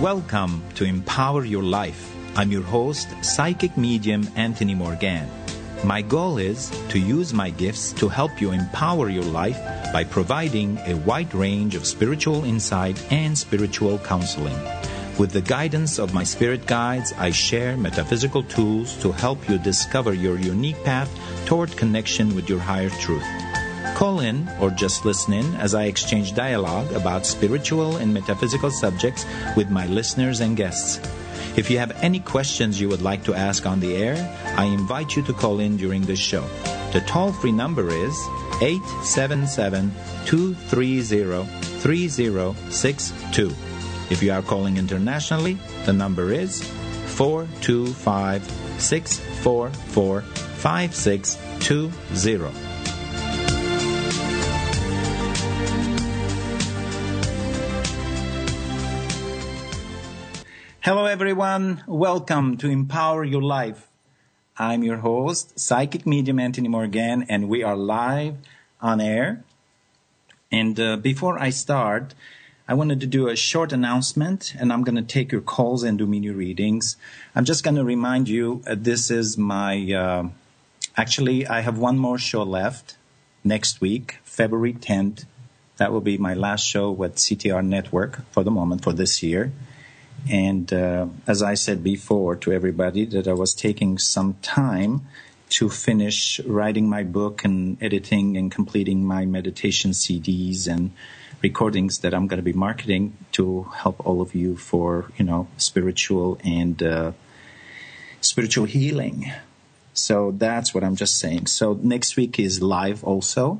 Welcome to Empower Your Life. I'm your host, psychic medium Anthony Morgan. My goal is to use my gifts to help you empower your life by providing a wide range of spiritual insight and spiritual counseling. With the guidance of my spirit guides, I share metaphysical tools to help you discover your unique path toward connection with your higher truth. Call in or just listen in as I exchange dialogue about spiritual and metaphysical subjects with my listeners and guests. If you have any questions you would like to ask on the air, I invite you to call in during this show. The toll-free number is 877-230-3062. If you are calling internationally, the number is 425-644-5620. Hello everyone, welcome to Empower Your Life. I'm your host, psychic medium Anthony Morgan, and we are live on air. And before I start, I wanted to do a short announcement, and I'm going to take your calls and do mini readings. I'm just going to remind you, this is my, actually I have one more show left next week, February 10th. That will be my last show with CTR Network for the moment for this year. And as I said before to everybody, that I was taking some time to finish writing my book and editing and completing my meditation CDs and recordings that I'm going to be marketing to help all of you for, you know, spiritual and spiritual healing. So that's what I'm just saying. So next week is live also,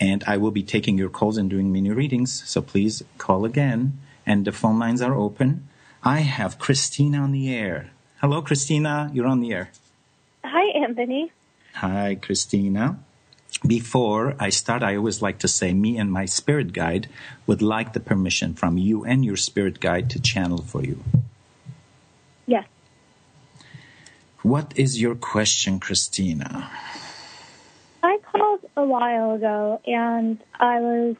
and I will be taking your calls and doing mini readings. So please call again, and the phone lines are open. I have Christina on the air. Hello, Christina. You're on the air. Hi, Anthony. Hi, Christina. Before I start, I always like to say me and my spirit guide would like the permission from you and your spirit guide to channel for you. Yes. What is your question, Christina? I called a while ago, and I was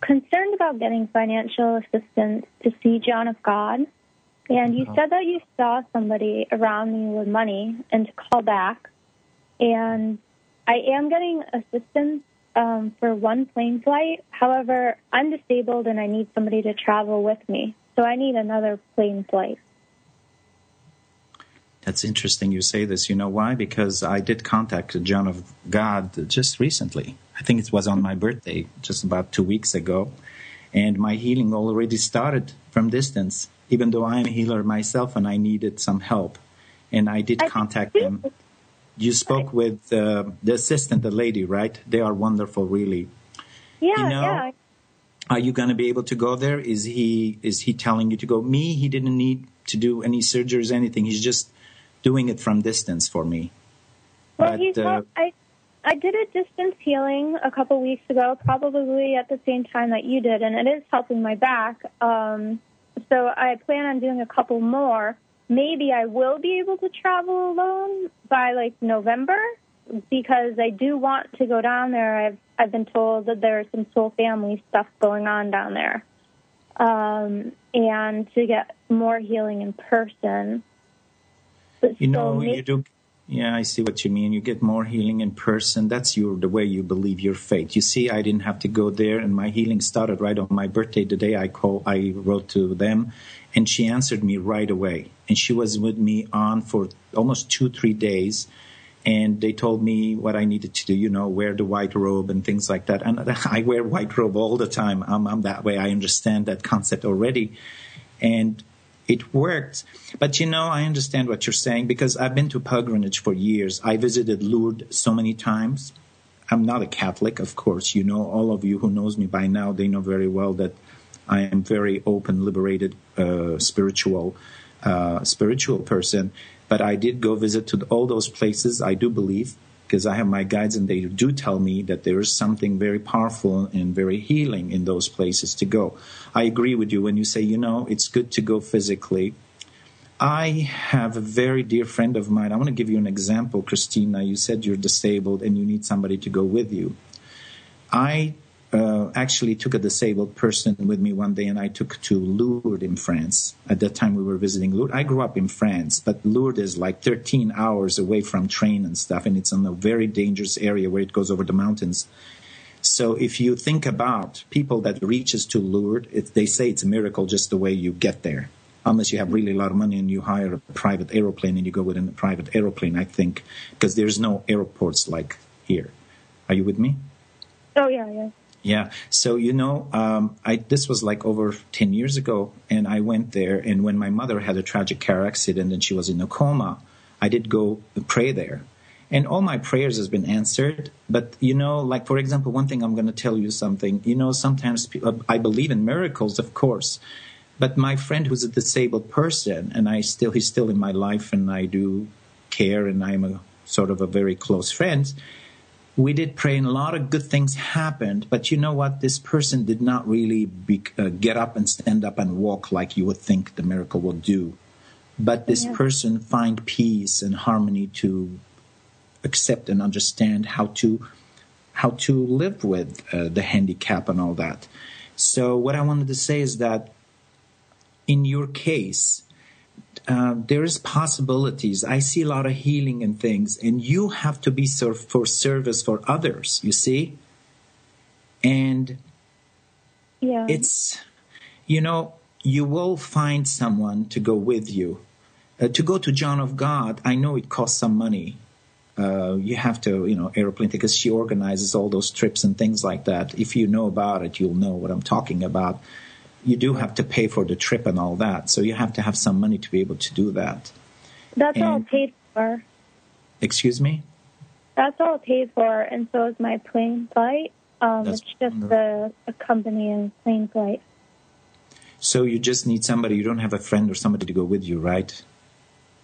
concerned about getting financial assistance to see John of God, and you said that you saw somebody around me with money and to call back, and I am getting assistance for one plane flight. However, I'm disabled and I need somebody to travel with me, so I need another plane flight. That's interesting you say this. You know why? Because I did contact John of God just recently. I think it was on my birthday, just about 2 weeks ago. And my healing already started from distance, even though I'm a healer myself and I needed some help. And I did contact them. You spoke with the assistant, the lady, right? They are wonderful, really. Yeah, you know, yeah. Are you going to be able to go there? Is he telling you to go? Me, he didn't need to do any surgeries, anything. He's just doing it from distance for me. Well, but, I did a distance healing a couple weeks ago, probably at the same time that you did, and it is helping my back. So I plan on doing a couple more. Maybe I will be able to travel alone by, like, November, because I do want to go down there. I've been told that there's some soul family stuff going on down there, and to get more healing in person. But you know, you do... Yeah, I see what you mean. You get more healing in person. That's the way you believe your faith. You see, I didn't have to go there, and my healing started right on my birthday. The day I wrote to them, and she answered me right away. And she was with me on for almost 2-3 days, and they told me what I needed to do, you know, wear the white robe and things like that. And I wear white robe all the time. I'm that way. I understand that concept already. And it worked. But, you know, I understand what you're saying, because I've been to pilgrimage for years. I visited Lourdes so many times. I'm not a Catholic, of course. You know, all of you who knows me by now, they know very well that I am very open, liberated, spiritual person. But I did go visit to all those places, I do believe, because I have my guides, and they do tell me that there is something very powerful and very healing in those places to go. I agree with you when you say, you know, it's good to go physically. I have a very dear friend of mine. I want to give you an example, Christina. You said you're disabled and you need somebody to go with you. I actually took a disabled person with me one day, and I took to Lourdes in France. At that time, we were visiting Lourdes. I grew up in France, but Lourdes is like 13 hours away from train and stuff, and it's in a very dangerous area where it goes over the mountains. So if you think about people that reaches to Lourdes, they say it's a miracle just the way you get there, unless you have really a lot of money and you hire a private aeroplane and you go within a private aeroplane, I think, because there's no airports like here. Are you with me? Oh, yeah, yeah. Yeah. So, you know, this was like over 10 years ago, and I went there, and when my mother had a tragic car accident and she was in a coma, I did go pray there. And all my prayers has been answered. But, you know, like, for example, one thing I'm going to tell you something. You know, sometimes people, I believe in miracles, of course. But my friend who's a disabled person, and he's still in my life, and I do care, and I'm a sort of a very close friend. We did pray, and a lot of good things happened. But you know what? This person did not really get up and stand up and walk like you would think the miracle will do. But this person find peace and harmony to accept and understand how to live with the handicap and all that. So what I wanted to say is that in your case, there is possibilities. I see a lot of healing and things, and you have to be for service for others, you see? And it's, you know, you will find someone to go with you. To go to John of God, I know it costs some money. You have to, you know, airplane tickets. She organizes all those trips and things like that. If you know about it, you'll know what I'm talking about. You do have to pay for the trip and all that. So you have to have some money to be able to do that. That's all paid for. Excuse me? That's all paid for, and so is my plane flight. It's just the accompanying plane flight. So you just need somebody. You don't have a friend or somebody to go with you, right?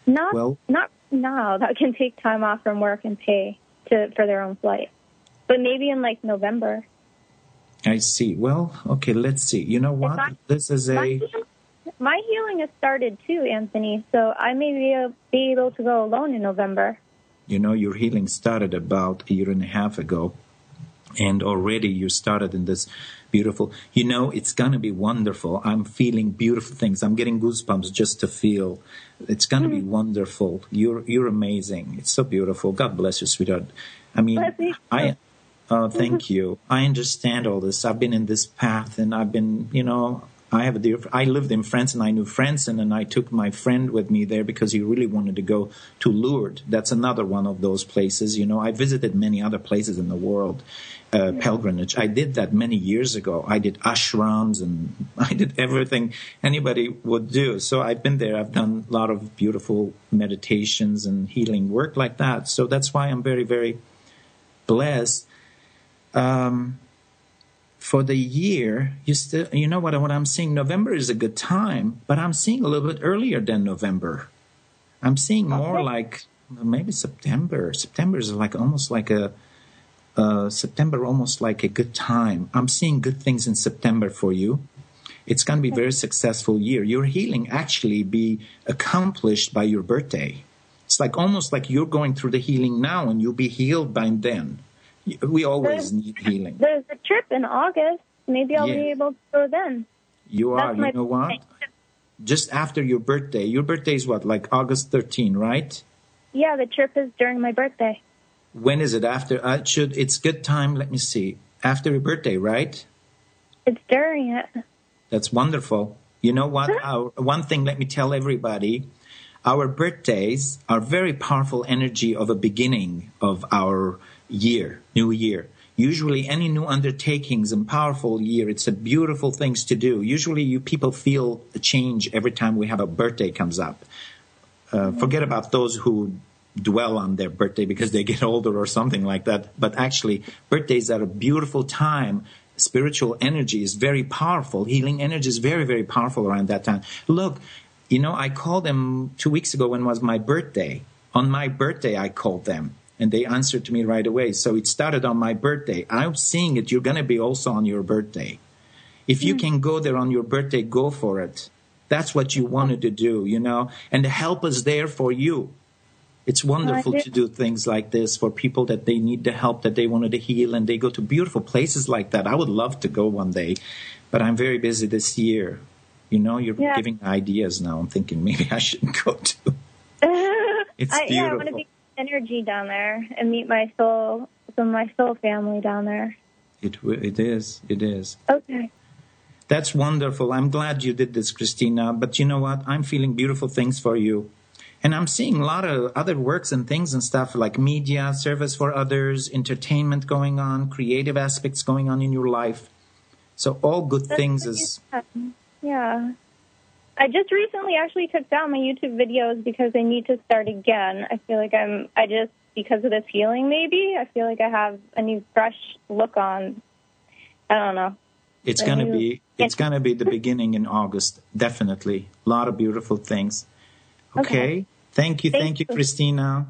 No, that can take time off from work and pay for their own flight. But maybe in, like, November. I see. Well, okay, let's see. You know what? My healing has started too, Anthony, so I may be able to go alone in November. You know, your healing started about a year and a half ago, and already you started in this beautiful... You know, it's going to be wonderful. I'm feeling beautiful things. I'm getting goosebumps just to feel. It's going to be wonderful. You're amazing. It's so beautiful. God bless you, sweetheart. I mean, thank you. I understand all this. I've been in this path, and I've been, you know, I lived in France, and I knew France, and then I took my friend with me there because he really wanted to go to Lourdes. That's another one of those places. You know, I visited many other places in the world, pilgrimage. I did that many years ago. I did ashrams, and I did everything anybody would do. So I've been there. I've done a lot of beautiful meditations and healing work like that. So that's why I'm very, very blessed. For the year, you know what I'm seeing. November is a good time, but I'm seeing a little bit earlier than November. I'm seeing more like maybe September. September is like almost like a good time. I'm seeing good things in September for you. It's going to be a very successful year. Your healing actually be accomplished by your birthday. It's like almost like you're going through the healing now, and you'll be healed by then. We always need healing. There's a trip in August. Maybe I'll be able to go then. You know what? Just after your birthday. Your birthday is what, like August 13, right? Yeah, the trip is during my birthday. When is it after? It's good time. Let me see. After your birthday, right? It's during it. That's wonderful. You know what? One thing, let me tell everybody. Our birthdays are very powerful energy of a beginning of our year, new year. Usually any new undertakings and powerful year, it's a beautiful things to do. Usually people feel a change every time we have a birthday comes up. Forget about those who dwell on their birthday because they get older or something like that. But actually, birthdays are a beautiful time. Spiritual energy is very powerful. Healing energy is very, very powerful around that time. Look, you know, I called them 2 weeks ago when was my birthday. On my birthday, I called them. And they answered to me right away. So it started on my birthday. I'm seeing it. You're going to be also on your birthday. If you can go there on your birthday, go for it. That's what you wanted to do, you know. And the help is there for you. It's wonderful to do things like this for people that they need the help, that they wanted to heal, and they go to beautiful places like that. I would love to go one day, but I'm very busy this year. You know, you're giving ideas now. I'm thinking maybe I shouldn't go to. It's beautiful. Yeah, I want to be energy down there and meet my soul, some of my soul family down there. It is. Okay. That's wonderful. I'm glad you did this, Christina. But you know what? I'm feeling beautiful things for you. And I'm seeing a lot of other works and things and stuff like media, service for others, entertainment going on, creative aspects going on in your life. So all good things is... Yeah. I just recently actually took down my YouTube videos because I need to start again. I feel like because of this healing maybe, I feel like I have a new fresh look on. I don't know. It's going to be the beginning in August, definitely. A lot of beautiful things. Okay. Thank you, Christina.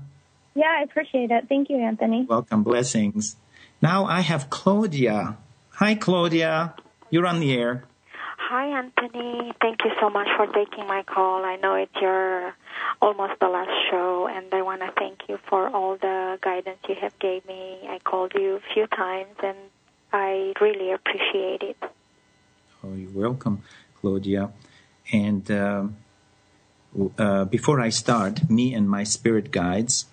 Yeah, I appreciate it. Thank you, Anthony. Welcome. Blessings. Now I have Claudia. Hi, Claudia. You're on the air. Hi, Anthony. Thank you so much for taking my call. I know it's your almost the last show, and I want to thank you for all the guidance you have gave me. I called you a few times, and I really appreciate it. Oh, you're welcome, Claudia. And... before I start, me and my spirit guides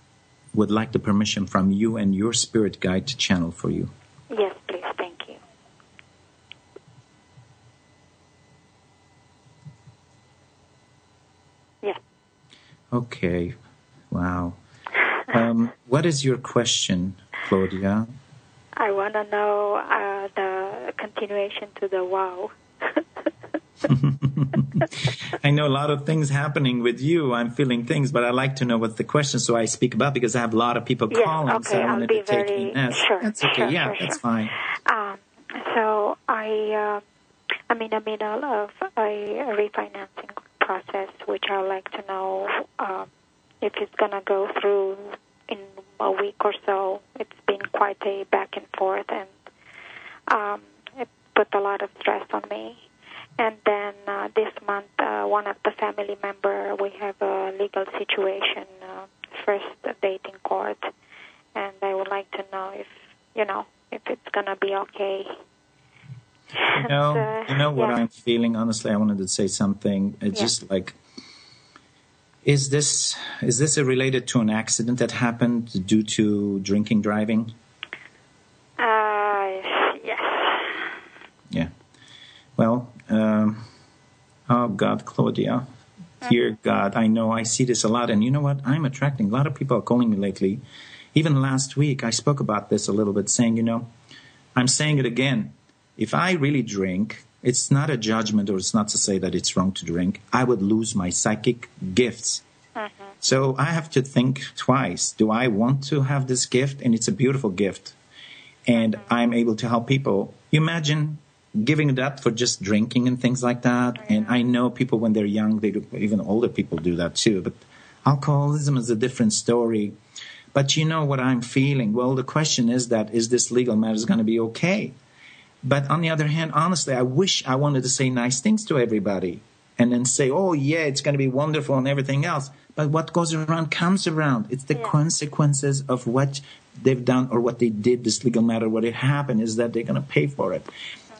would like the permission from you and your spirit guide to channel for you. Yes, please. Thank you. Yes. Okay. Wow. What is your question, Claudia? I want to know the continuation to the wow. I know a lot of things happening with you. I'm feeling things, but I like to know what's the question so I speak about, because I have a lot of people calling. Okay, so I wanted to take in that. Sure, that's okay. Sure, yeah, sure, that's fine. So I'm in the middle of a refinancing process, which I would like to know if it's going to go through in a week or so. It's been quite a back and forth, and it put a lot of stress on me. And then this month, one of the family member, we have a legal situation, first date in court, and I would like to know if it's gonna be okay. What I'm feeling, honestly, I wanted to say something. It's just like, is this related to an accident that happened due to drinking driving? Yes. Yeah. Well. Oh, God, Claudia, dear God, I know I see this a lot. And you know what? I'm attracting. A lot of people are calling me lately. Even last week, I spoke about this a little bit, saying, I'm saying it again. If I really drink, it's not a judgment, or it's not to say that it's wrong to drink. I would lose my psychic gifts. Uh-huh. So I have to think twice. Do I want to have this gift? And it's a beautiful gift. And I'm able to help people. You imagine giving it up for just drinking and things like that. Yeah. And I know people when they're young, they do, even older people do that too. But alcoholism is a different story. But you know what I'm feeling? Well, the question is that, is this legal matter is going to be okay? But on the other hand, honestly, I wish I wanted to say nice things to everybody and then say, oh, yeah, it's going to be wonderful and everything else. But what goes around comes around. It's the consequences of what they've done or what they did, this legal matter, what it happened is that they're going to pay for it.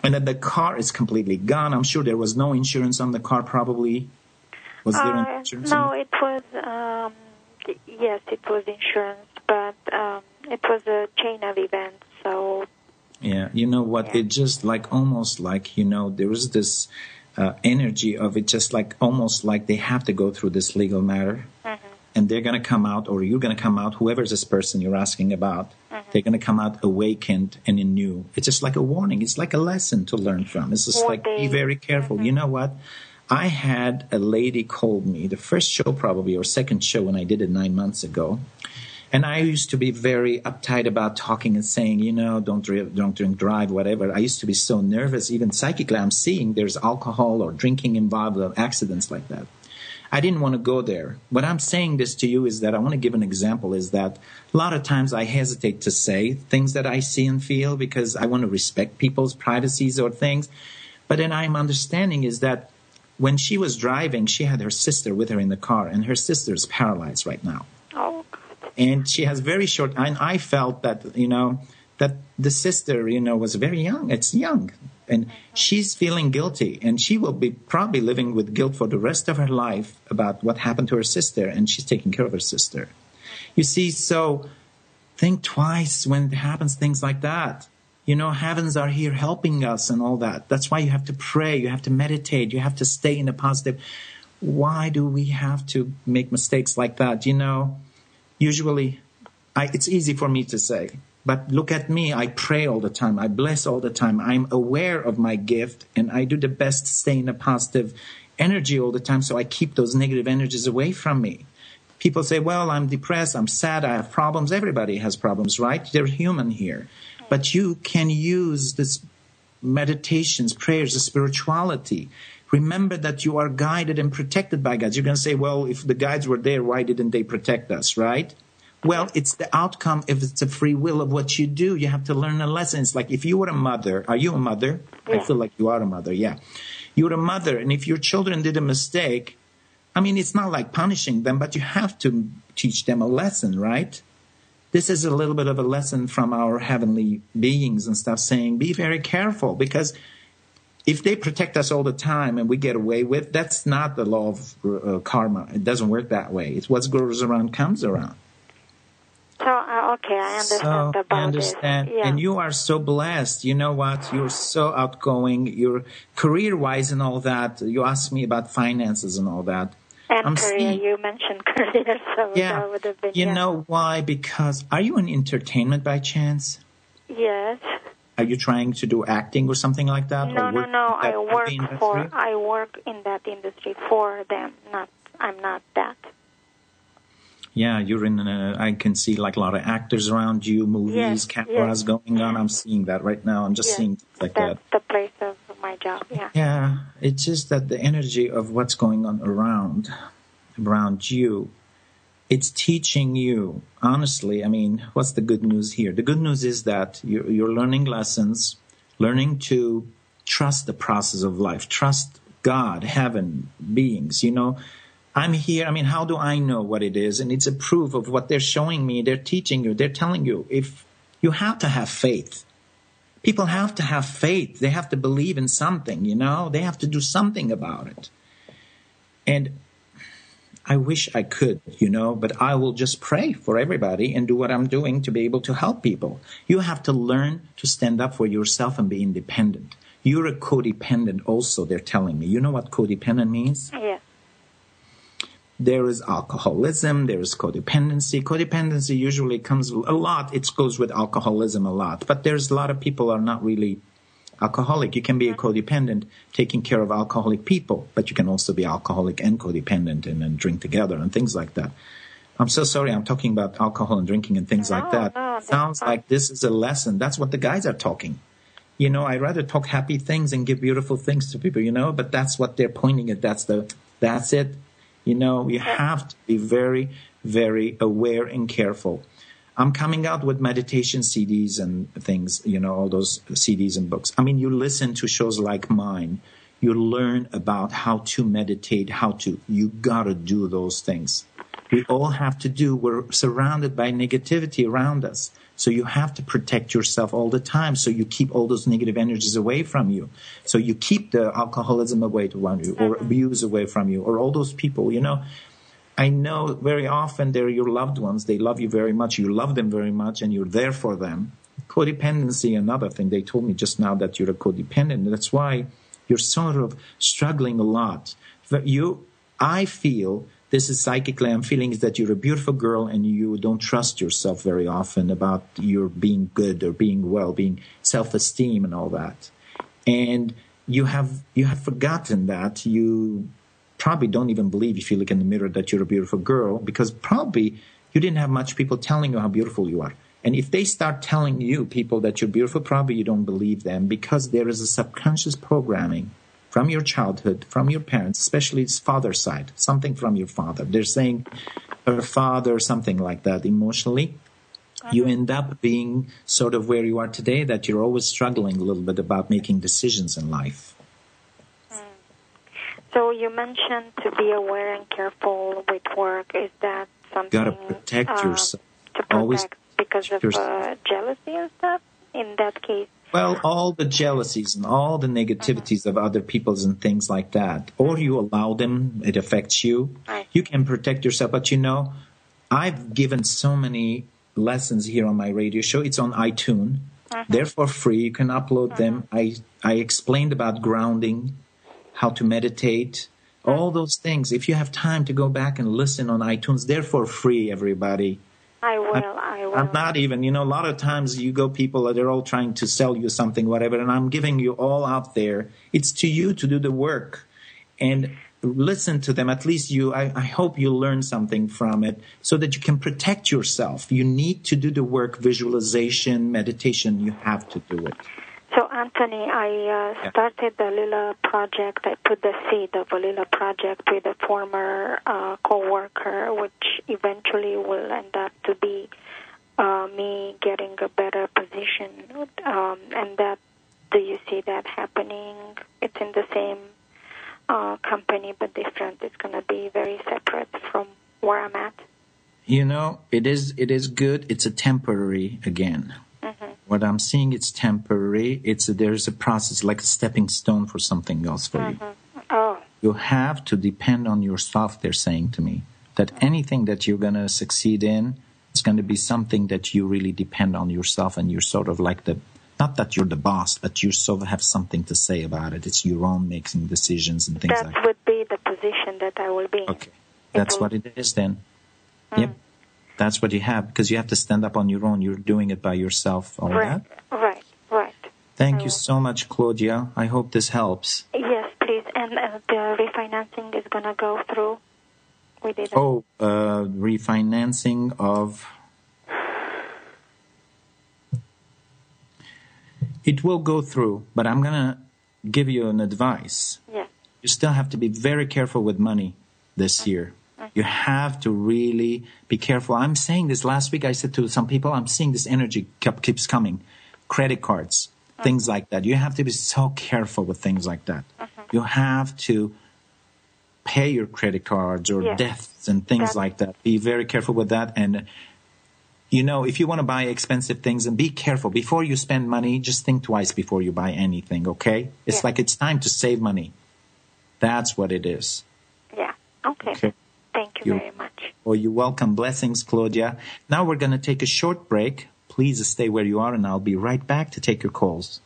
And that the car is completely gone. I'm sure there was no insurance on the car, probably. Was there insurance? No, it was, yes, it was insurance, but it was a chain of events, so... Yeah, you know what, it just like, almost like, there was this energy of it, just like, almost like they have to go through this legal matter, and they're going to come out, or you're going to come out, whoever's this person you're asking about. They're going to come out awakened and anew. It's just like a warning. It's like a lesson to learn from. It's just like, be very careful. You know what? I had a lady called me, the first show probably, or second show when I did it 9 months ago. And I used to be very uptight about talking and saying, don't drink, drive, whatever. I used to be so nervous. Even psychically, I'm seeing there's alcohol or drinking involved or accidents like that. I didn't want to go there. What I'm saying this to you is that I want to give an example is that a lot of times I hesitate to say things that I see and feel because I want to respect people's privacies or things. But then I'm understanding is that when she was driving, she had her sister with her in the car, and her sister's paralyzed right now. Oh, And she has very short, and I felt that, you know, that the sister, you know, was very young. It's young. And she's feeling guilty, and she will be probably living with guilt for the rest of her life about what happened to her sister, and she's taking care of her sister. You see, so think twice when it happens, things like that. You know, heavens are here helping us and all that. That's why you have to pray, you have to meditate, you have to stay in a positive. Why do we have to make mistakes like that? You know, usually it's easy for me to say. But look at me, I pray all the time, I bless all the time, I'm aware of my gift, and I do the best to stay in a positive energy all the time, so I keep those negative energies away from me. People say, well, I'm depressed, I'm sad, I have problems. Everybody has problems, right? They're human here. But you can use this meditations, prayers, the spirituality. Remember that you are guided and protected by God. You're going to say, well, if the guides were there, why didn't they protect us, right? Well, it's the outcome if it's a free will of what you do. You have to learn a lesson. It's like if you were a mother. Are you a mother? Yeah. I feel like you are a mother, yeah. You're a mother, and if your children did a mistake, I mean, it's not like punishing them, but you have to teach them a lesson, right? This is a little bit of a lesson from our heavenly beings and stuff, saying be very careful, because if they protect us all the time and we get away with, that's not the law of karma. It doesn't work that way. It's what goes around comes around. So, okay, I understand about this. Yeah. And you are so blessed. You know what? You're so outgoing. You're career-wise and all that. You asked me about finances and all that. And I'm career. You mentioned career. So yeah. That would have been, you know why? Because are you in entertainment by chance? Yes. Are you trying to do acting or something like that? No. I work in that industry for them. I'm not that. Yeah, you're in I can see like a lot of actors around you, movies, cameras going on. I'm seeing that right now. I'm just seeing things like that. That's the place of my job, yeah. Yeah, it's just that the energy of what's going on around you, it's teaching you. Honestly, I mean, what's the good news here? The good news is that you're learning lessons, learning to trust the process of life, trust God, heaven, beings, you know. I'm here. I mean, how do I know what it is? And it's a proof of what they're showing me. They're teaching you. They're telling you. If you have to have faith. People have to have faith. They have to believe in something, you know. They have to do something about it. And I wish I could, you know, but I will just pray for everybody and do what I'm doing to be able to help people. You have to learn to stand up for yourself and be independent. You're a codependent also, they're telling me. You know what codependent means? Yeah. There is alcoholism, there is codependency. Codependency usually comes a lot. It goes with alcoholism a lot. But there's a lot of people are not really alcoholic. You can be a codependent taking care of alcoholic people, but you can also be alcoholic and codependent and then drink together and things like that. I'm so sorry. I'm talking about alcohol and drinking and things like that. No, sounds like this is a lesson. That's what the guys are talking. You know, I'd rather talk happy things and give beautiful things to people, you know, but that's what they're pointing at. That's it. You know, you have to be very, very aware and careful. I'm coming out with meditation CDs and things, you know, all those CDs and books. I mean, you listen to shows like mine. You learn about how to meditate, you got to do those things. We all have to do. We're surrounded by negativity around us. So you have to protect yourself all the time. So you keep all those negative energies away from you. So you keep the alcoholism away from you or abuse away from you or all those people, you know. I know very often they're your loved ones. They love you very much. You love them very much and you're there for them. Codependency, another thing. They told me just now that you're a codependent. That's why you're sort of struggling a lot. I feel... This is psychically, I'm feeling is that you're a beautiful girl and you don't trust yourself very often about your being good or being well, being self-esteem and all that. And you have forgotten that. You probably don't even believe if you look in the mirror that you're a beautiful girl because probably you didn't have much people telling you how beautiful you are. And if they start telling you people that you're beautiful, probably you don't believe them because there is a subconscious programming from your childhood, from your parents, especially his father's side, something from your father. They're saying her father, something like that emotionally. You end up being sort of where you are today, that you're always struggling a little bit about making decisions in life. So you mentioned to be aware and careful with work. Is that something. You got to protect yourself. To protect always because of jealousy and stuff in that case. Well, all the jealousies and all the negativities of other peoples and things like that. Or you allow them, it affects you. You can protect yourself. But, you know, I've given so many lessons here on my radio show. It's on iTunes. They're for free. You can upload them. I explained about grounding, how to meditate, all those things. If you have time to go back and listen on iTunes, they're for free, everybody. I will. I'm not even, you know, a lot of times you go people, they're all trying to sell you something, whatever, and I'm giving you all out there. It's to you to do the work and listen to them. At least you, I hope you learn something from it so that you can protect yourself. You need to do the work, visualization, meditation. You have to do it. So, Anthony, I started the Lila project. I put the seed of a Lila project with a former co-worker, which eventually will end up to be me getting a better position. And that, do you see that happening? It's in the same company, but different. It's going to be very separate from where I'm at. You know, it is good. It's a temporary again. What I'm seeing, it's temporary. There's a process, like a stepping stone for something else for you. Oh. You have to depend on yourself, they're saying to me, that anything that you're going to succeed in, it's going to be something that you really depend on yourself, and you're sort of like the, not that you're the boss, but you sort of have something to say about it. It's your own making decisions and things like that. That would be the position that I will be in. Okay. That's what it is then. Yep. That's what you have, because you have to stand up on your own. You're doing it by yourself. All right, that. Right. Thank you so much, Claudia. I hope this helps. Yes, please. And the refinancing is going to go through? We didn't. Oh, refinancing of... It will go through, but I'm going to give you an advice. Yes. You still have to be very careful with money this year. You have to really be careful. I'm saying this last week. I said to some people, I'm seeing this energy keeps comoming. Credit cards, things like that. You have to be so careful with things like that. You have to pay your credit cards or debts and things like that. Be very careful with that. And, you know, if you want to buy expensive things, and be careful. Before you spend money, just think twice before you buy anything, okay? It's like it's time to save money. That's what it is. Yeah, okay. Thank you very much. Oh, you're welcome. Blessings, Claudia. Now we're going to take a short break. Please stay where you are, and I'll be right back to take your calls.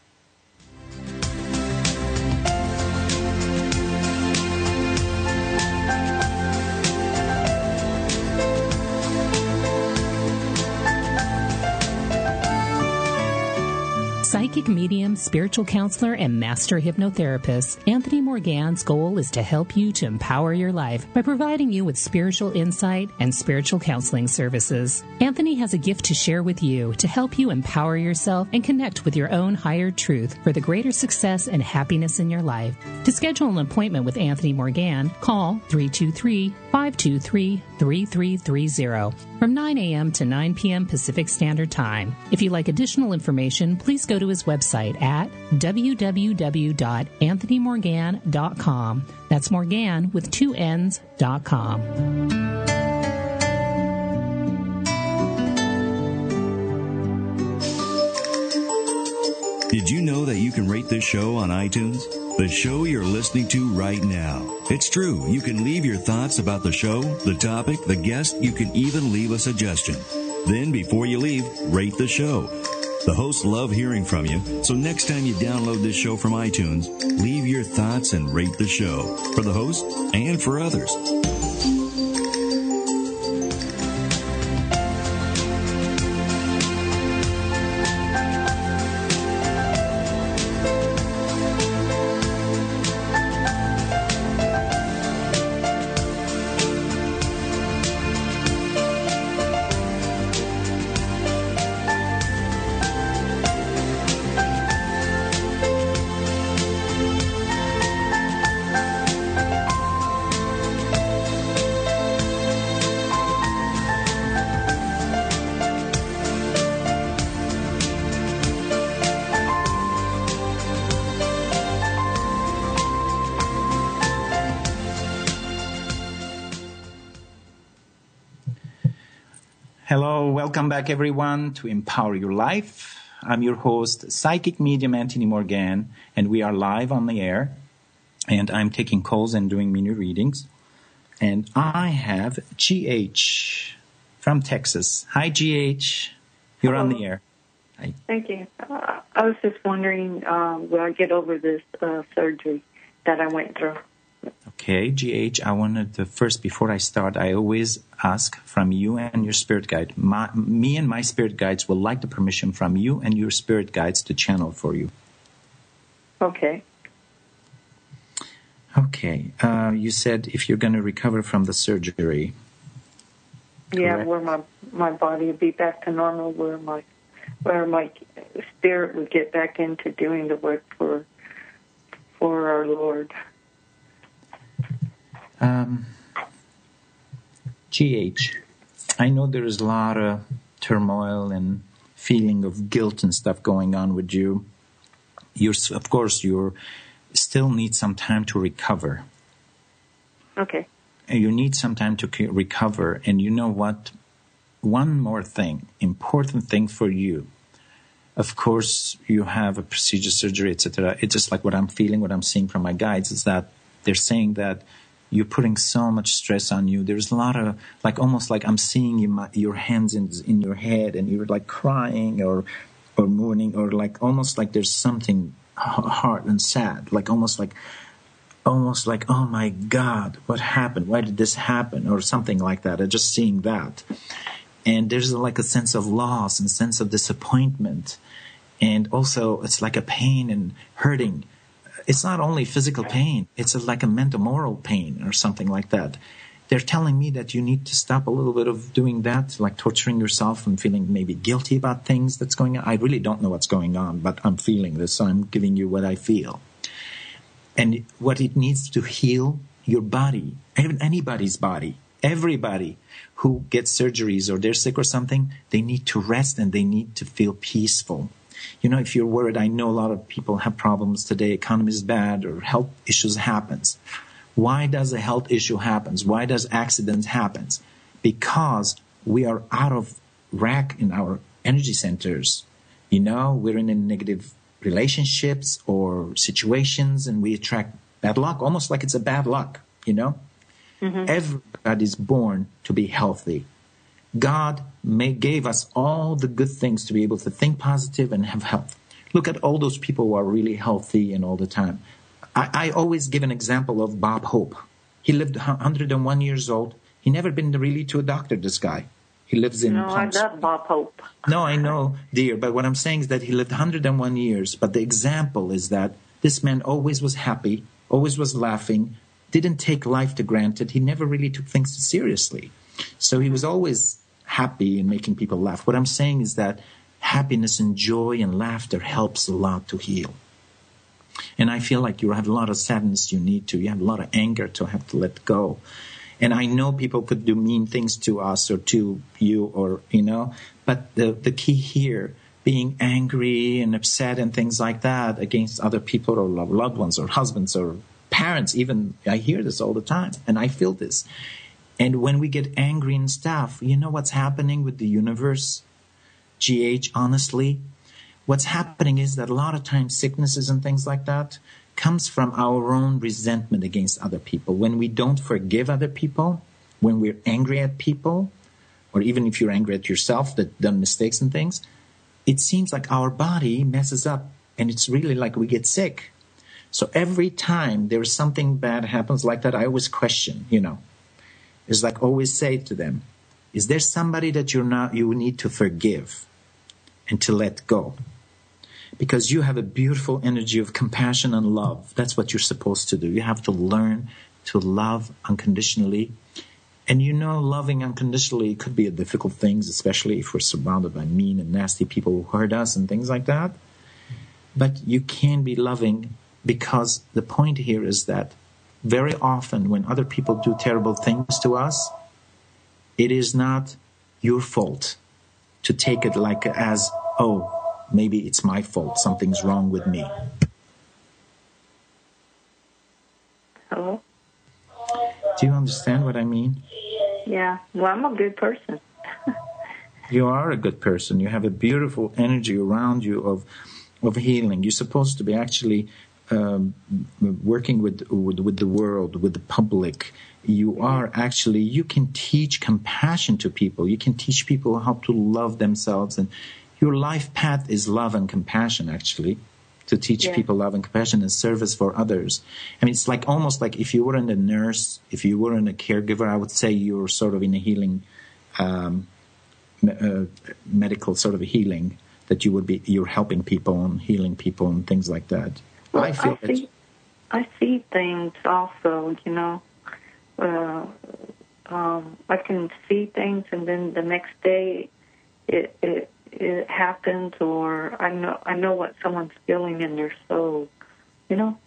Psychic medium, spiritual counselor, and master hypnotherapist, Anthony Morgan's goal is to help you to empower your life by providing you with spiritual insight and spiritual counseling services. Anthony has a gift to share with you to help you empower yourself and connect with your own higher truth for the greater success and happiness in your life. To schedule an appointment with Anthony Morgan, call 323-523-3330 from 9 a.m. to 9 p.m. Pacific Standard Time. If you'd like additional information, please go to his website at www.anthonymorgan.com. That's Morgan with 2 N's.com. Did you know that you can rate this show on iTunes? The show you're listening to right now. It's true. You can leave your thoughts about the show, the topic, the guest. You can even leave a suggestion. Then, before you leave, rate the show. The hosts love hearing from you, so next time you download this show from iTunes, leave your thoughts and rate the show for the hosts and for others. Hello, welcome back everyone to Empower Your Life. I'm your host, psychic medium Anthony Morgan, and we are live on the air. And I'm taking calls and doing mini readings. And I have GH from Texas. Hi, GH. You're Hello. On the air. Hi. Thank you. I was just wondering, will I get over this surgery that I went through? Okay, GH, I wanted to first, before I start, I always ask from you and your spirit guide. Me and my spirit guides will like the permission from you and your spirit guides to channel for you. Okay. Okay. You said if you're going to recover from the surgery. Yeah, correct? Where my body would be back to normal, where my spirit would get back into doing the work for our Lord. GH, I know there is a lot of turmoil and feeling of guilt and stuff going on with you. Of course, you still need some time to recover. Okay. And you need some time to recover. And you know what? One more thing, important thing for you. Of course, you have a procedure, surgery, etc. It's just like what I'm feeling, what I'm seeing from my guides is that they're saying that you're putting so much stress on you. There's a lot of, like, almost like I'm seeing your hands in your head and you're like crying or mourning or like almost like there's something hard and sad, like almost like, oh my God, what happened? Why did this happen? Or something like that. I'm just seeing that. And there's like a sense of loss and sense of disappointment. And also it's like a pain and hurting. It's not only physical pain. It's like a mental, moral pain or something like that. They're telling me that you need to stop a little bit of doing that, like torturing yourself and feeling maybe guilty about things that's going on. I really don't know what's going on, but I'm feeling this, so I'm giving you what I feel. And what it needs to heal your body, anybody's body, everybody who gets surgeries or they're sick or something, they need to rest and they need to feel peaceful. You know, if you're worried, I know a lot of people have problems today. Economy is bad or health issues happens. Why does a health issue happen? Why does accidents happen? Because we are out of whack in our energy centers. You know, we're in a negative relationships or situations and we attract bad luck, almost like it's a bad luck, you know. Mm-hmm. Everybody's born to be healthy. God gave us all the good things to be able to think positive and have health. Look at all those people who are really healthy and all the time. I always give an example of Bob Hope. He lived 101 years old. He never been really to a doctor, this guy. He lives in... No, I love Bob Hope. No, I know, dear. But what I'm saying is that he lived 101 years. But the example is that this man always was happy, always was laughing, didn't take life to granted. He never really took things seriously. So he was always... happy and making people laugh. What I'm saying is that happiness and joy and laughter helps a lot to heal. And I feel like you have a lot of sadness you need to. You have a lot of anger to have to let go. And I know people could do mean things to us or to you or, you know, but the key here, being angry and upset and things like that against other people or loved ones or husbands or parents, even I hear this all the time and I feel this. And when we get angry and stuff, you know what's happening with the universe, GH, honestly? What's happening is that a lot of times sicknesses and things like that comes from our own resentment against other people. When we don't forgive other people, when we're angry at people, or even if you're angry at yourself that done mistakes and things, it seems like our body messes up and it's really like we get sick. So every time there's something bad happens like that, I always question, you know. It's like always say to them, is there somebody that you need to forgive and to let go? Because you have a beautiful energy of compassion and love. That's what you're supposed to do. You have to learn to love unconditionally. And you know, loving unconditionally could be a difficult thing, especially if we're surrounded by mean and nasty people who hurt us and things like that. But you can be loving because the point here is that very often when other people do terrible things to us, it is not your fault to take it like as, oh, maybe it's my fault. Something's wrong with me. Hello? Do you understand what I mean? Yeah. Well, I'm a good person. You are a good person. You have a beautiful energy around you of healing. You're supposed to be actually working with the world, with the public. You are actually, you can teach compassion to people. You can teach people how to love themselves. And your life path is love and compassion, actually, to teach people love and compassion and service for others. I mean, it's like almost like if you weren't a nurse, if you weren't a caregiver, I would say you're sort of in a healing, medical sort of healing, that you would be, you're helping people and healing people and things like that. Well, I see things also, you know. I can see things, and then the next day it happens, or I know what someone's feeling in their soul, you know.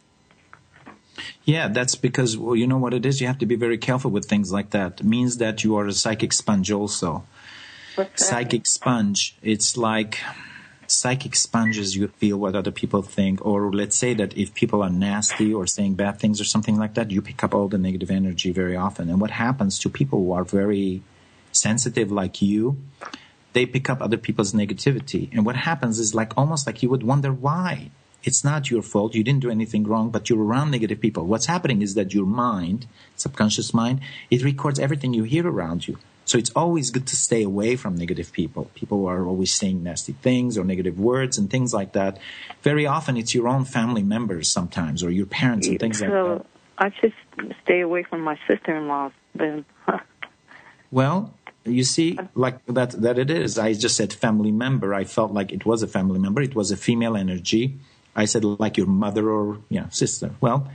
Yeah, that's because, well, you know what it is. You have to be very careful with things like that. It means that you are a psychic sponge also. What's that? Psychic sponge. It's like, psychic sponges, you feel what other people think, or let's say that if people are nasty or saying bad things or something like that, you pick up all the negative energy very often. And what happens to people who are very sensitive like you, they pick up other people's negativity. And what happens is like almost like you would wonder why. It's not your fault. You didn't do anything wrong, but you're around negative people. What's happening is that your mind, subconscious mind, it records everything you hear around you. So it's always good to stay away from negative people. People who are always saying nasty things or negative words and things like that. Very often it's your own family members sometimes, or your parents and things like that. So I should stay away from my sister-in-law then. Well, you see, like that it is. I just said family member. I felt like it was a family member. It was a female energy. I said like your mother or sister. Well,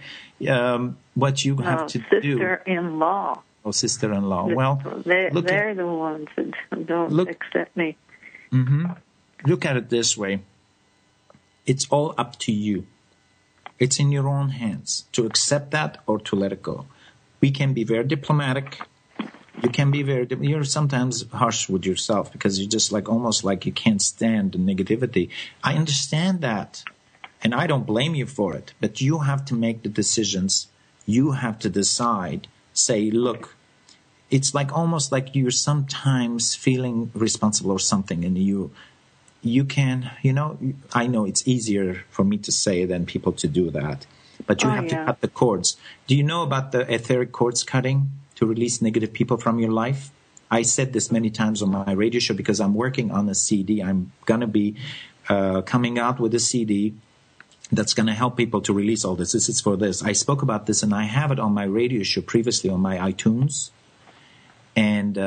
what you have to do. Sister-in-law. Oh, sister-in-law. Well, they're the ones that don't accept me. Mm-hmm. Look at it this way. It's all up to you. It's in your own hands to accept that or to let it go. We can be very diplomatic. You can be very... You're sometimes harsh with yourself because you're just like almost like you can't stand the negativity. I understand that, and I don't blame you for it, but you have to make the decisions. You have to decide... Say, look, it's like almost like you're sometimes feeling responsible or something, and you can, I know it's easier for me to say than people to do that, but you have to cut the cords. Do you know about the etheric cords cutting to release negative people from your life? I said this many times on my radio show because I'm working on a CD. I'm going to be coming out with a CD that's going to help people to release all this. This is for this. I spoke about this, and I have it on my radio show previously on my iTunes. And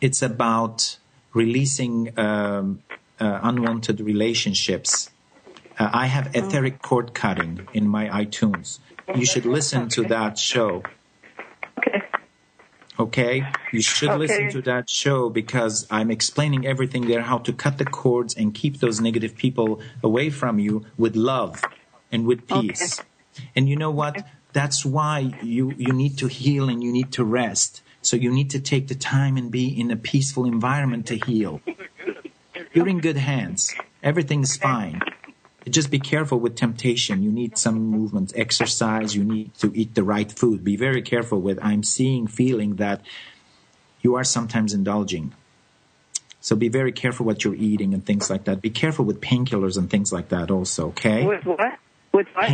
it's about releasing unwanted relationships. I have etheric cord cutting in my iTunes. You should listen to that show. Okay, you should listen to that show because I'm explaining everything there, how to cut the cords and keep those negative people away from you with love and with peace. Okay. And you know what? That's why you need to heal and you need to rest. So you need to take the time and be in a peaceful environment to heal. You're in good hands. Everything's fine. Just be careful with temptation. You need some movement, exercise. You need to eat the right food. Be very careful with feeling that you are sometimes indulging. So be very careful what you're eating and things like that. Be careful with painkillers and things like that also, okay? With what? With what?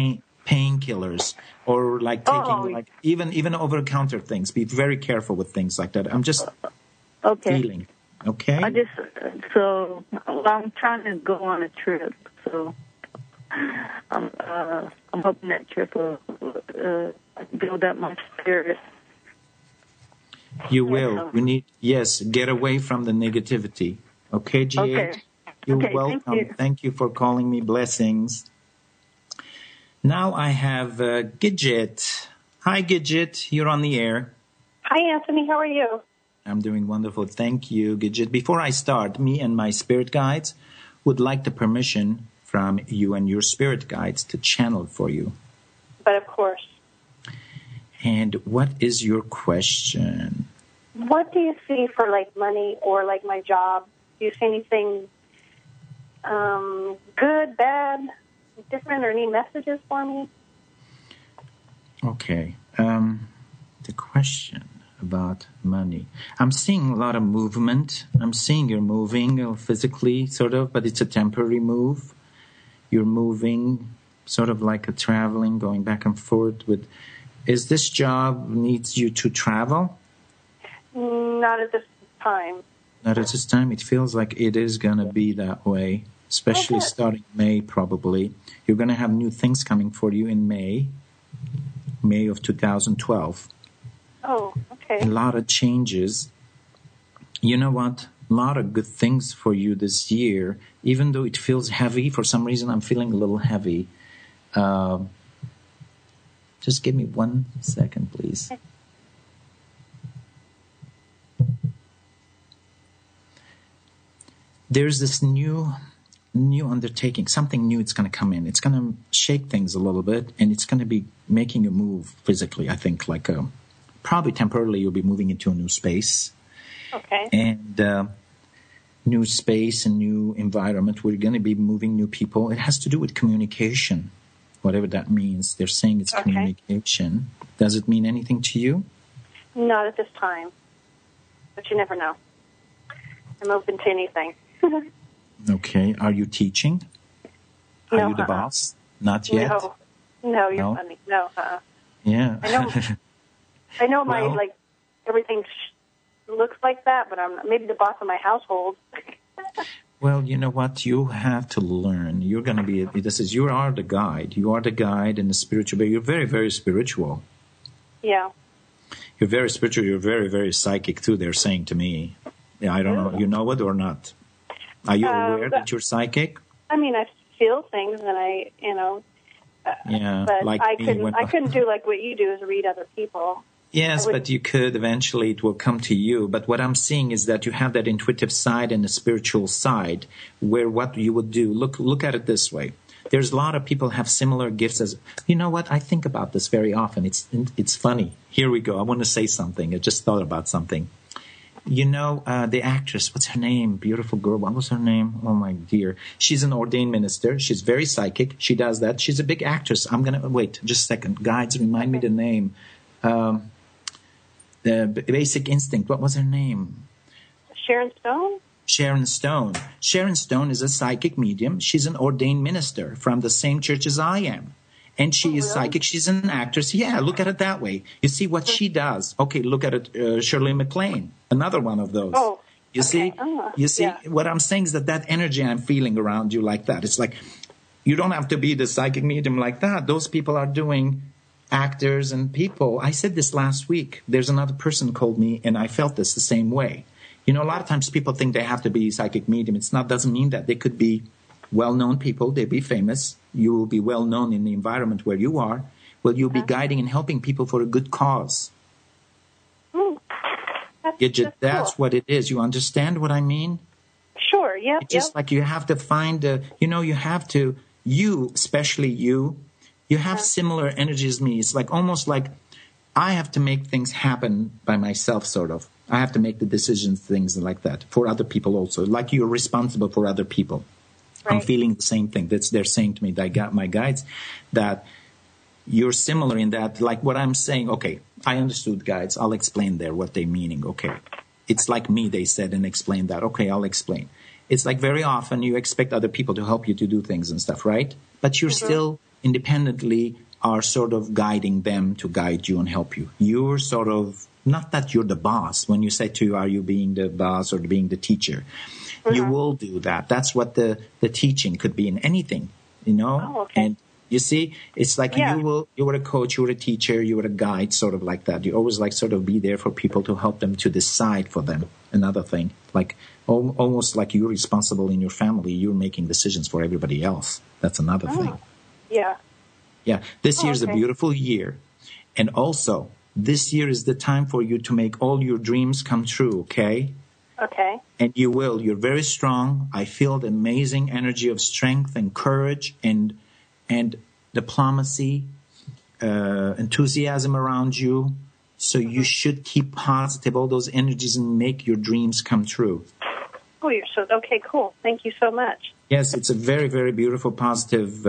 Painkillers or like taking even over-the-counter things. Be very careful with things like that. I'm just feeling, okay? I'm trying to go on a trip, so... I'm hoping that trip will build up my spirit. You will. You need, get away from the negativity. Okay, G.H.? Okay. You're welcome. Thank you for calling me. Blessings. Now I have Gidget. Hi, Gidget. You're on the air. Hi, Anthony. How are you? I'm doing wonderful. Thank you, Gidget. Before I start, me and my spirit guides would like the permission from you and your spirit guides to channel for you. But of course. And what is your question? What do you see for like money or like my job? Do you see anything good, bad, different, or any messages for me? Okay. The question. about money. I'm seeing a lot of movement. I'm seeing you're moving physically, sort of, but it's a temporary move. You're moving sort of like a traveling, going back and forth with... Is this job needs you to travel? Not at this time. Not at this time. It feels like it is going to be that way, especially starting May probably. You're going to have new things coming for you in May of 2012. Oh, okay. A lot of changes. You know what? A lot of good things for you this year, even though it feels heavy. For some reason, I'm feeling a little heavy. Just give me 1 second, please. There's this new undertaking, something new. It's going to come in. It's going to shake things a little bit, and it's going to be making a move physically, I think. Like probably temporarily you'll be moving into a new space. Okay. And new space and new environment. We're going to be moving new people. It has to do with communication. Whatever that means. They're saying it's communication. Does it mean anything to you? Not at this time. But you never know. I'm open to anything. Okay. Are you teaching? No, are you the boss? Not yet? No, you're funny. No, yeah. I know my, like, everything looks like that, but I'm maybe the boss of my household. Well, you know what? You have to learn. You're going to be, this is, you are the guide. You are the guide and the spiritual, but you're very, very spiritual. Yeah. You're very spiritual. You're very, very psychic, too, they're saying to me. Yeah, I don't know. You know it or not? Are you aware that you're psychic? I mean, I feel things and I, you know. Yeah. But like I couldn't do like what you do is read other people. Yes, but you could. Eventually it will come to you. But what I'm seeing is that you have that intuitive side and the spiritual side where what you would do. Look at it this way. There's a lot of people have similar gifts as, you know what? I think about this very often. It's funny. Here we go. I want to say something. I just thought about something. You know, the actress, what's her name? Beautiful girl. What was her name? Oh, my dear. She's an ordained minister. She's very psychic. She does that. She's a big actress. I'm going to wait just a second. Guides, remind me the name. The Basic Instinct. What was her name? Sharon Stone? Sharon Stone. Sharon Stone is a psychic medium. She's an ordained minister from the same church as I am. And she is psychic. She's an actress. Yeah, look at it that way. You see what she does. Okay, look at it. Shirley MacLaine, another one of those. Oh, you see? You see? Yeah. What I'm saying is that energy I'm feeling around you like that. It's like you don't have to be the psychic medium like that. Those people are doing actors and people. I said this last week. There's another person called me, and I felt this the same way. You know, a lot of times people think they have to be psychic medium. It's not. Doesn't mean that. They could be well-known people. They'd be famous. You will be well-known in the environment where you are. Well, you'll be guiding and helping people for a good cause. That's cool. What it is. You understand what I mean? Sure, yeah. It's just like you have to find, you have similar energy as me. It's like almost like I have to make things happen by myself, sort of. I have to make the decisions, things like that, for other people also. Like you're responsible for other people. Right. I'm feeling the same thing. They're saying to me, that got my guides, that you're similar in that. Like what I'm saying, okay, I understood guides. I'll explain there what they're meaning. Okay, it's like me, they said, and explain that. Okay, I'll explain. It's like very often you expect other people to help you to do things and stuff, right? But you're still independently are sort of guiding them to guide you and help you. You're sort of, not that you're the boss. When you say to you, are you being the boss or being the teacher? You will do that. That's what the teaching could be in anything, you know? Oh, okay. And you see, it's like you were a coach, you were a teacher, you were a guide, sort of like that. You always like sort of be there for people to help them to decide for them. Another thing, like almost like you're responsible in your family. You're making decisions for everybody else. That's another thing. Yeah. Yeah. This year's a beautiful year. And also, this year is the time for you to make all your dreams come true, okay? Okay. And you will. You're very strong. I feel the amazing energy of strength and courage and diplomacy, enthusiasm around you. So you should keep positive, all those energies, and make your dreams come true. Oh, you're so cool. Thank you so much. Yes, it's a very, very beautiful, positive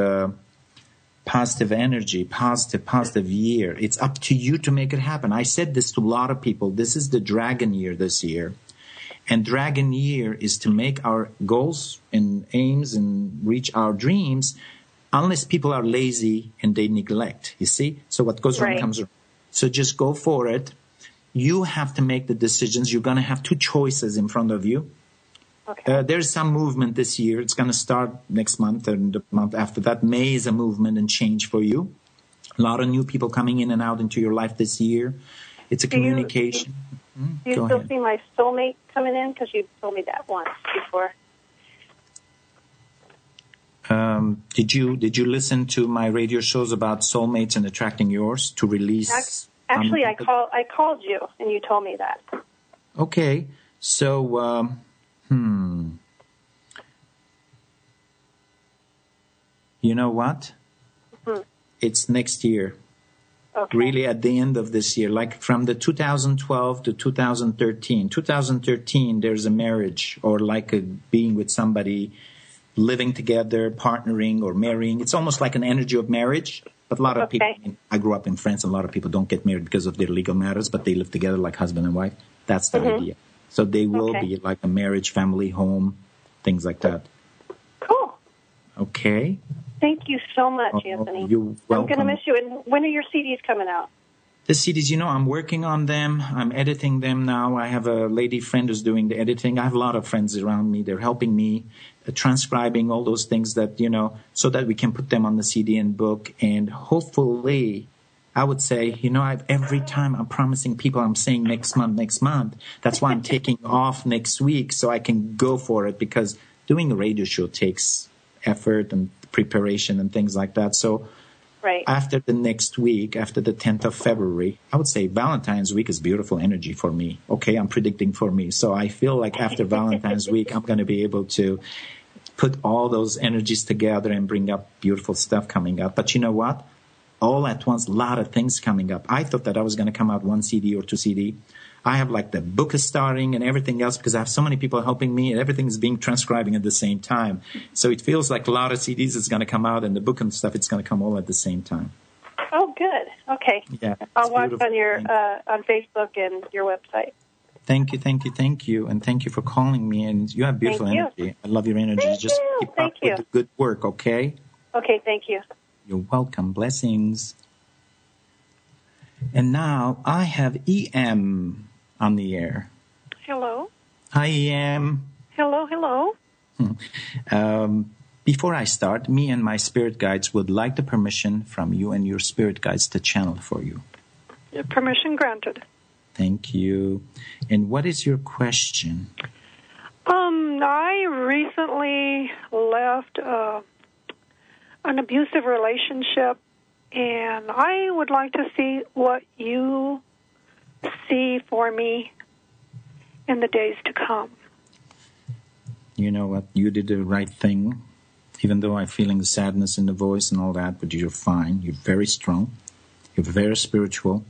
positive energy, positive year. It's up to you to make it happen. I said this to a lot of people. This is the dragon year this year. And dragon year is to make our goals and aims and reach our dreams, unless people are lazy and they neglect, you see? So what goes wrong comes wrong. So just go for it. You have to make the decisions. You're going to have two choices in front of you. Okay. There's some movement this year. It's going to start next month and the month after that. May is a movement and change for you. A lot of new people coming in and out into your life this year. It's a communication. Do you still see my soulmate coming in? Because you told me that once before. Did you listen to my radio shows about soulmates and attracting yours to release? Actually, I called you and you told me that. Okay, so you know what? Mm-hmm. It's next year. Okay. Really, at the end of this year, like from the 2012 to 2013. 2013, there's a marriage or like a being with somebody. Living together, partnering or marrying. It's almost like an energy of marriage. But a lot of people, I grew up in France, and a lot of people don't get married because of their legal matters, but they live together like husband and wife. That's the idea. So they will be like a marriage, family, home, things like that. Cool. Okay. Thank you so much, Anthony. You're welcome. I'm going to miss you. And when are your CDs coming out? The CDs, you know, I'm working on them. I'm editing them now. I have a lady friend who's doing the editing. I have a lot of friends around me. They're helping me, transcribing all those things that, you know, so that we can put them on the CD and book. And hopefully, I would say, you know, every time I'm promising people, I'm saying next month. That's why I'm taking off next week so I can go for it, because doing a radio show takes effort and preparation and things like that. So, after the next week, after the 10th of February, I would say Valentine's week is beautiful energy for me. Okay, I'm predicting for me. So I feel like after Valentine's week, I'm going to be able to put all those energies together and bring up beautiful stuff coming up. But you know what? All at once, a lot of things coming up. I thought that I was going to come out one CD or two CD. I have like the book is starting and everything else because I have so many people helping me and everything is being transcribing at the same time. So it feels like a lot of CDs is going to come out and the book and stuff, it's going to come all at the same time. Oh, good. Okay. Yeah, I'll watch on your on Facebook and your website. Thank you. And thank you for calling me. And you have beautiful energy. I love your energy. Just keep up with the good work, okay? Okay, thank you. You're welcome. Blessings. And now I have EM on the air. Hello. Hi, EM. Hello. Before I start, me and my spirit guides would like the permission from you and your spirit guides to channel for you. Your permission granted. Thank you. And what is your question? I recently left an abusive relationship, and I would like to see what you see for me in the days to come. You know what? You did the right thing, even though I'm feeling sadness in the voice and all that, but you're fine. You're very strong. You're very spiritual.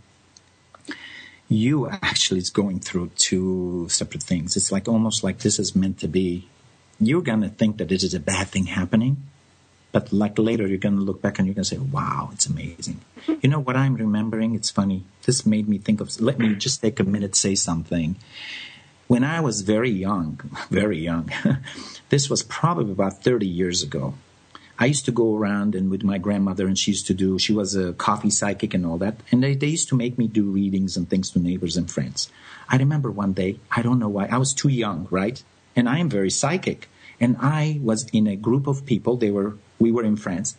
You actually is going through two separate things. It's like almost like this is meant to be. You're going to think that it is a bad thing happening. But like later, you're going to look back and you're going to say, wow, it's amazing. Mm-hmm. You know what I'm remembering? It's funny. This made me think of, let me just take a minute, say something. When I was very young, this was probably about 30 years ago. I used to go around and with my grandmother, and she was a coffee psychic and all that. And they used to make me do readings and things to neighbors and friends. I remember one day, I don't know why, I was too young, right? And I am very psychic. And I was in a group of people, we were in France,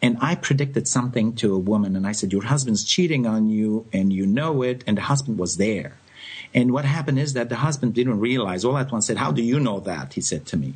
and I predicted something to a woman, and I said, your husband's cheating on you, and you know it, and the husband was there. And what happened is that the husband didn't realize, all at once said, how do you know that, he said to me.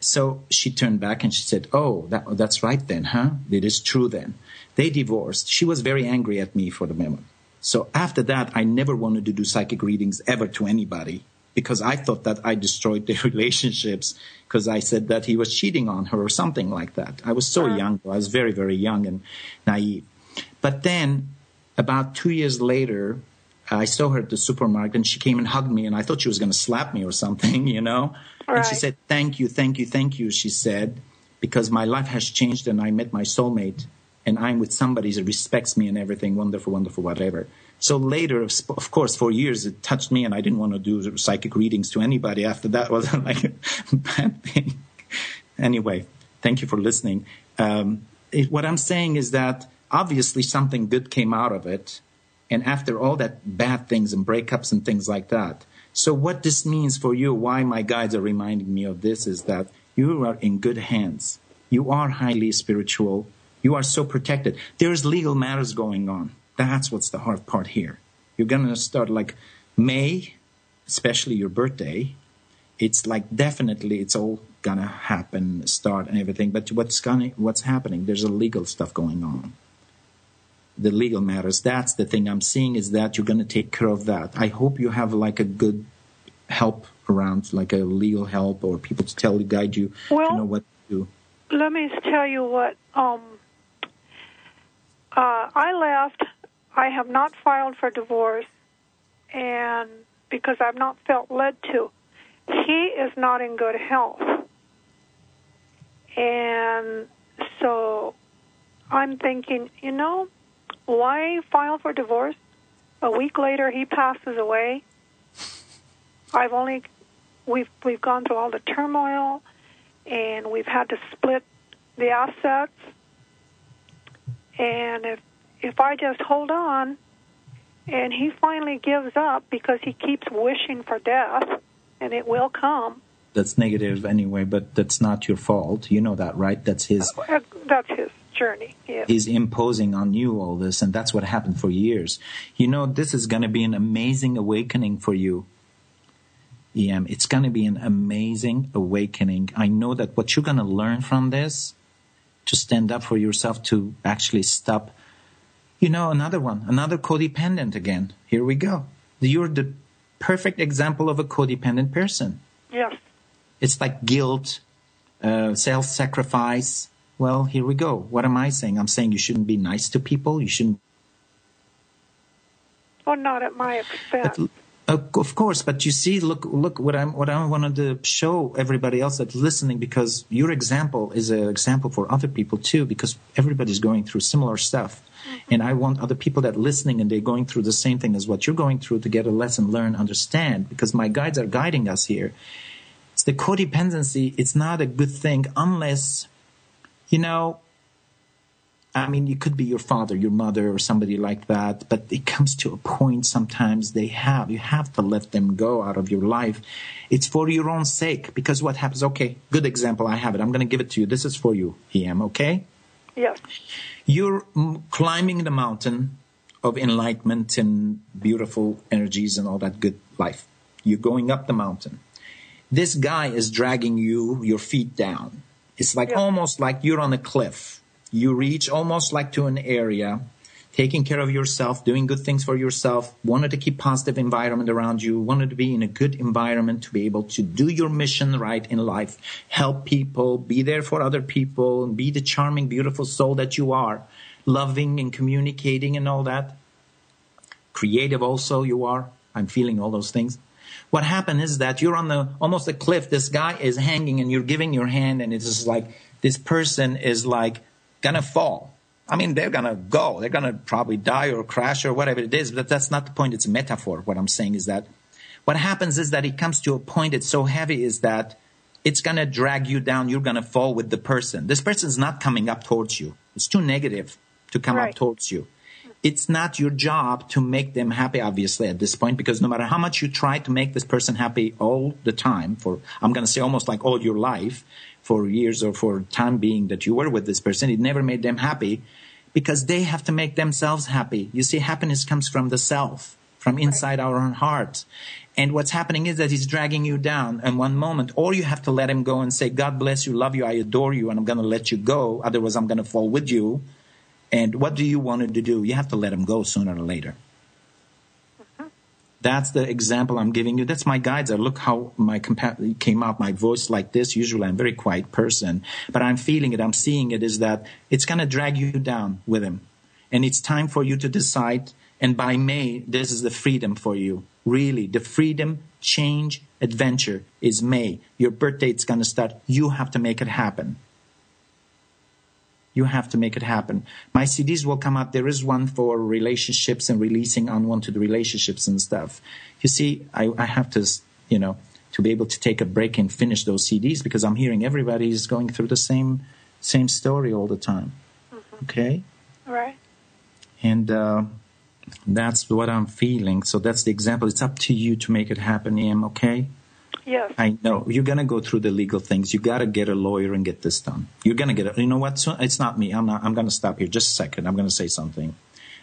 So she turned back and she said, oh, that's right then, huh? It is true then. They divorced. She was very angry at me for the moment. So after that, I never wanted to do psychic readings ever to anybody, because I thought that I destroyed their relationships because I said that he was cheating on her or something like that. I was so young. I was very, very young and naive. But then about 2 years later, I saw her at the supermarket and she came and hugged me and I thought she was going to slap me or something, you know. Right. And she said, thank you. She said, because my life has changed and I met my soulmate and I'm with somebody that respects me and everything, wonderful, wonderful, whatever. So later, of course, for years it touched me and I didn't want to do psychic readings to anybody after that. Was like a bad thing. Anyway, thank you for listening. What I'm saying is that obviously something good came out of it. And after all that bad things and breakups and things like that. So what this means for you, why my guides are reminding me of this, is that you are in good hands. You are highly spiritual. You are so protected. There's legal matters going on. That's what's the hard part here. You're going to start like May, especially your birthday. It's like definitely it's all going to happen, start and everything. But what's happening, there's a legal stuff going on. The legal matters, that's the thing I'm seeing, is that you're going to take care of that. I hope you have like a good help around, like a legal help or people to tell you, guide you, well, to know what to do. Let me tell you what, I left, I have not filed for divorce, and because I've not felt led to. He is not in good health. And so I'm thinking, you know, why file for divorce? A week later, he passes away. We've gone through all the turmoil, and we've had to split the assets. And if I just hold on, and he finally gives up because he keeps wishing for death, and it will come. That's negative anyway, but that's not your fault. You know that, right? That's his. That's his journey. Yeah. He's imposing on you all this, and that's what happened for years. You know, this is going to be an amazing awakening for you, EM. It's going to be an amazing awakening. I know that what you're going to learn from this, to stand up for yourself, to actually stop. You know, another one, another codependent again. Here we go. You're the perfect example of a codependent person. Yes. It's like guilt, self-sacrifice. Well, here we go. What am I saying? I'm saying you shouldn't be nice to people. You shouldn't. Well, not at my expense. Of course, but you see, look. What I wanted to show everybody else that's listening, because your example is an example for other people too, because everybody's going through similar stuff, mm-hmm. And I want other people that are listening and they're going through the same thing as what you're going through to get a lesson, learn, understand. Because my guides are guiding us here. It's the codependency. It's not a good thing unless. You know, I mean, it could be your father, your mother, or somebody like that, but it comes to a point sometimes you have to let them go out of your life. It's for your own sake, because what happens, okay, good example, I have it. I'm going to give it to you. This is for you, EM, okay? Yes. You're climbing the mountain of enlightenment and beautiful energies and all that good life. You're going up the mountain. This guy is dragging your feet down. It's like almost like you're on a cliff. You reach almost like to an area, taking care of yourself, doing good things for yourself, wanted to keep positive environment around you, wanted to be in a good environment to be able to do your mission right in life, help people, be there for other people, and be the charming, beautiful soul that you are, loving and communicating and all that. Creative also you are. I'm feeling all those things. What happened is that you're on almost a cliff. This guy is hanging and you're giving your hand, and it's just like this person is like going to fall. I mean, they're going to go. They're going to probably die or crash or whatever it is, but that's not the point. It's a metaphor. What I'm saying is that what happens is that it comes to a point it's so heavy is that it's going to drag you down. You're going to fall with the person. This person's not coming up towards you. It's too negative to come up towards you. It's not your job to make them happy, obviously, at this point, because no matter how much you try to make this person happy all the time, I'm going to say almost like all your life, for years or for time being that you were with this person, it never made them happy, because they have to make themselves happy. You see, happiness comes from the self, from inside our own heart. And what's happening is that he's dragging you down in one moment, or you have to let him go and say, God bless you, love you, I adore you, and I'm going to let you go. Otherwise, I'm going to fall with you. And what do you want to do? You have to let them go sooner or later. Uh-huh. That's the example I'm giving you. That's my guides. I look how my came out, my voice like this. Usually I'm a very quiet person, but I'm feeling it. I'm seeing it is that it's going to drag you down with him. And it's time for you to decide. And by May, this is the freedom for you. Really, the freedom, change, adventure is May. Your birthday, it's going to start. You have to make it happen. You have to make it happen. My CDs will come up. There is one for relationships and releasing unwanted relationships and stuff. You see, I have to, you know, to be able to take a break and finish those CDs, because I'm hearing everybody is going through the same story all the time. Mm-hmm. Okay? All right. And that's what I'm feeling. So that's the example. It's up to you to make it happen, Em, okay? Yes. I know. You're going to go through the legal things. You got to get a lawyer and get this done. You're going to get it. You know what? So it's not me. I'm going to stop here just a second. I'm going to say something.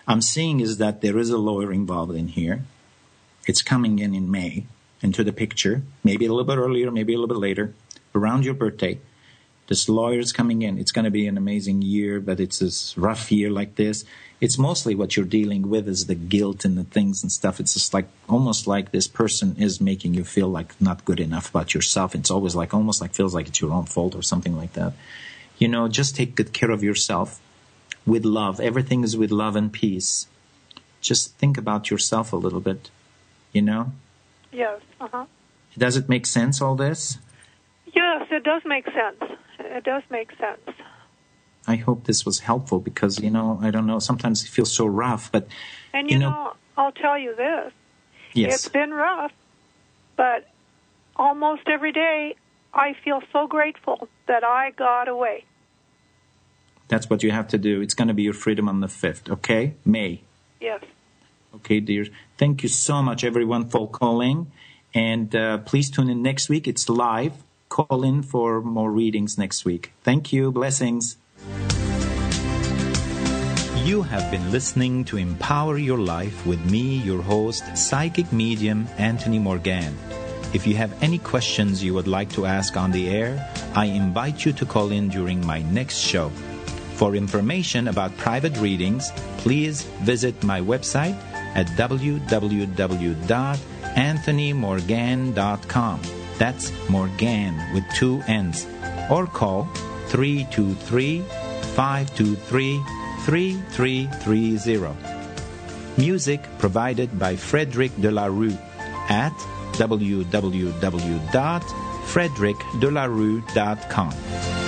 I'm seeing is that there is a lawyer involved in here. It's coming in May into the picture, maybe a little bit earlier, maybe a little bit later, around your birthday. This lawyer is coming in. It's going to be an amazing year, but it's this rough year like this. It's mostly what you're dealing with is the guilt and the things and stuff. It's just like almost like this person is making you feel like not good enough about yourself. It's always like almost like feels like it's your own fault or something like that. You know, just take good care of yourself with love. Everything is with love and peace. Just think about yourself a little bit, you know? Yes. Uh-huh. Does it make sense, all this? Yes, it does make sense. It does make sense. I hope this was helpful because, you know, I don't know, sometimes it feels so rough, but... And, you know, I'll tell you this. Yes. It's been rough, but almost every day I feel so grateful that I got away. That's what you have to do. It's going to be your freedom on the 5th, okay? May. Yes. Okay, dear. Thank you so much, everyone, for calling. And please tune in next week. It's live. Call in for more readings next week. Thank you. Blessings. You have been listening to Empower Your Life with me, your host, psychic medium Anthony Morgan. If you have any questions you would like to ask on the air, I invite you to call in during my next show. For information about private readings, please visit my website at www.anthonymorgan.com. That's Morgan with 2 N's. Or call 323-523-3330. Music provided by Frederick Delarue at www.frederickdelarue.com.